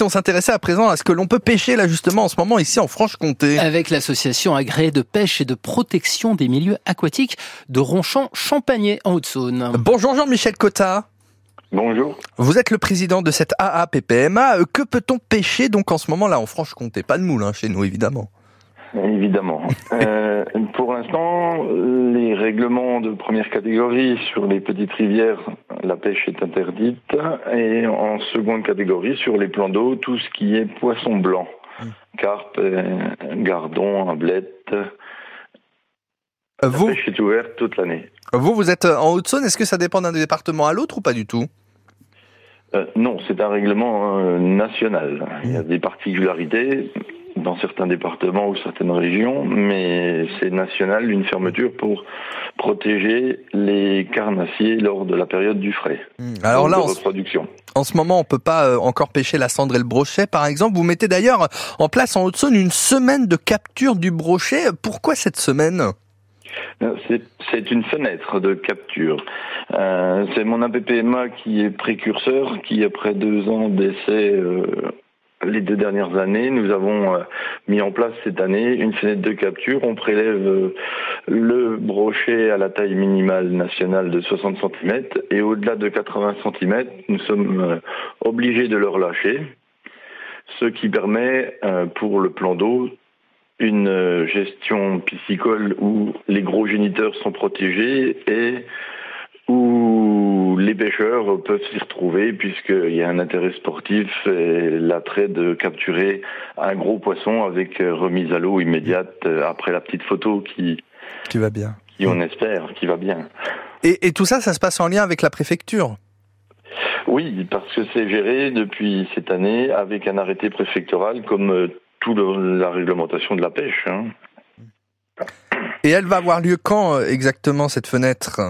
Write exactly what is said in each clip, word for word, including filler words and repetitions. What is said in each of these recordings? si on s'intéressait à présent à ce que l'on peut pêcher là justement en ce moment ici en Franche-Comté. Avec l'association agréée de pêche et de protection des milieux aquatiques de Ronchamp-Champagney en Haute-Saône. Bonjour Jean-Michel Cottard. Bonjour. Vous êtes le président de cette A A P P M A. Que peut-on pêcher donc en ce moment là en Franche-Comté? Pas de moule hein, chez nous évidemment. Évidemment. Euh, pour l'instant, les règlements de première catégorie sur les petites rivières, la pêche est interdite. Et en seconde catégorie, sur les plans d'eau, tout ce qui est poisson blanc, carpe, gardon, ablette. Vous, la pêche est ouverte toute l'année. Vous, vous êtes en Haute-Saône. Est-ce que ça dépend d'un département à l'autre ou pas du tout ? euh, Non, c'est un règlement euh, national. Il y a des particularités dans certains départements ou certaines régions, mais c'est national, une fermeture pour protéger les carnassiers lors de la période du frais. Mmh. Alors là, en, reproduction. en ce moment, on ne peut pas encore pêcher la sandre et le brochet, par exemple. Vous mettez d'ailleurs en place en Haute-Saône une semaine de capture du brochet. Pourquoi cette semaine ? C'est, c'est une fenêtre de capture. Euh, c'est mon A P P M A qui est précurseur, qui après deux ans d'essai... Euh, Les deux dernières années, nous avons mis en place cette année une fenêtre de capture. On prélève le brochet à la taille minimale nationale de soixante centimètres et au-delà de quatre-vingts centimètres, nous sommes obligés de le relâcher, ce qui permet pour le plan d'eau une gestion piscicole où les gros géniteurs sont protégés et où les pêcheurs peuvent s'y retrouver puisqu'il y a un intérêt sportif et l'attrait de capturer un gros poisson avec remise à l'eau immédiate après la petite photo qui, qui va bien. Qui on espère, qui va bien. Et, et tout ça, ça se passe en lien avec la préfecture ? Oui, parce que c'est géré depuis cette année avec un arrêté préfectoral comme toute la réglementation de la pêche. Hein. Et elle va avoir lieu quand exactement cette fenêtre ?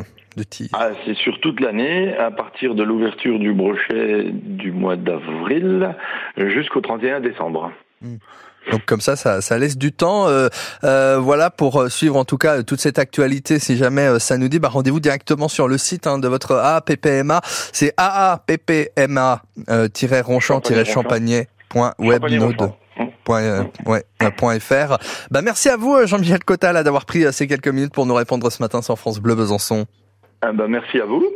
Ah, c'est sur toute l'année, à partir de l'ouverture du brochet du mois d'avril jusqu'au trente et un décembre. Donc comme ça, ça, ça laisse du temps. Euh, euh, voilà, pour suivre en tout cas toute cette actualité, si jamais ça nous dit, bah, rendez-vous directement sur le site hein, de votre A A P P M A. C'est a a p p m a tiret ronchamp tiret champagney point webnode point f r. Point, euh, ouais, point fr. Bah, merci à vous Jean-Michel Cottard d'avoir pris ces quelques minutes pour nous répondre ce matin sur France Bleu Besançon. Ah ben merci à vous.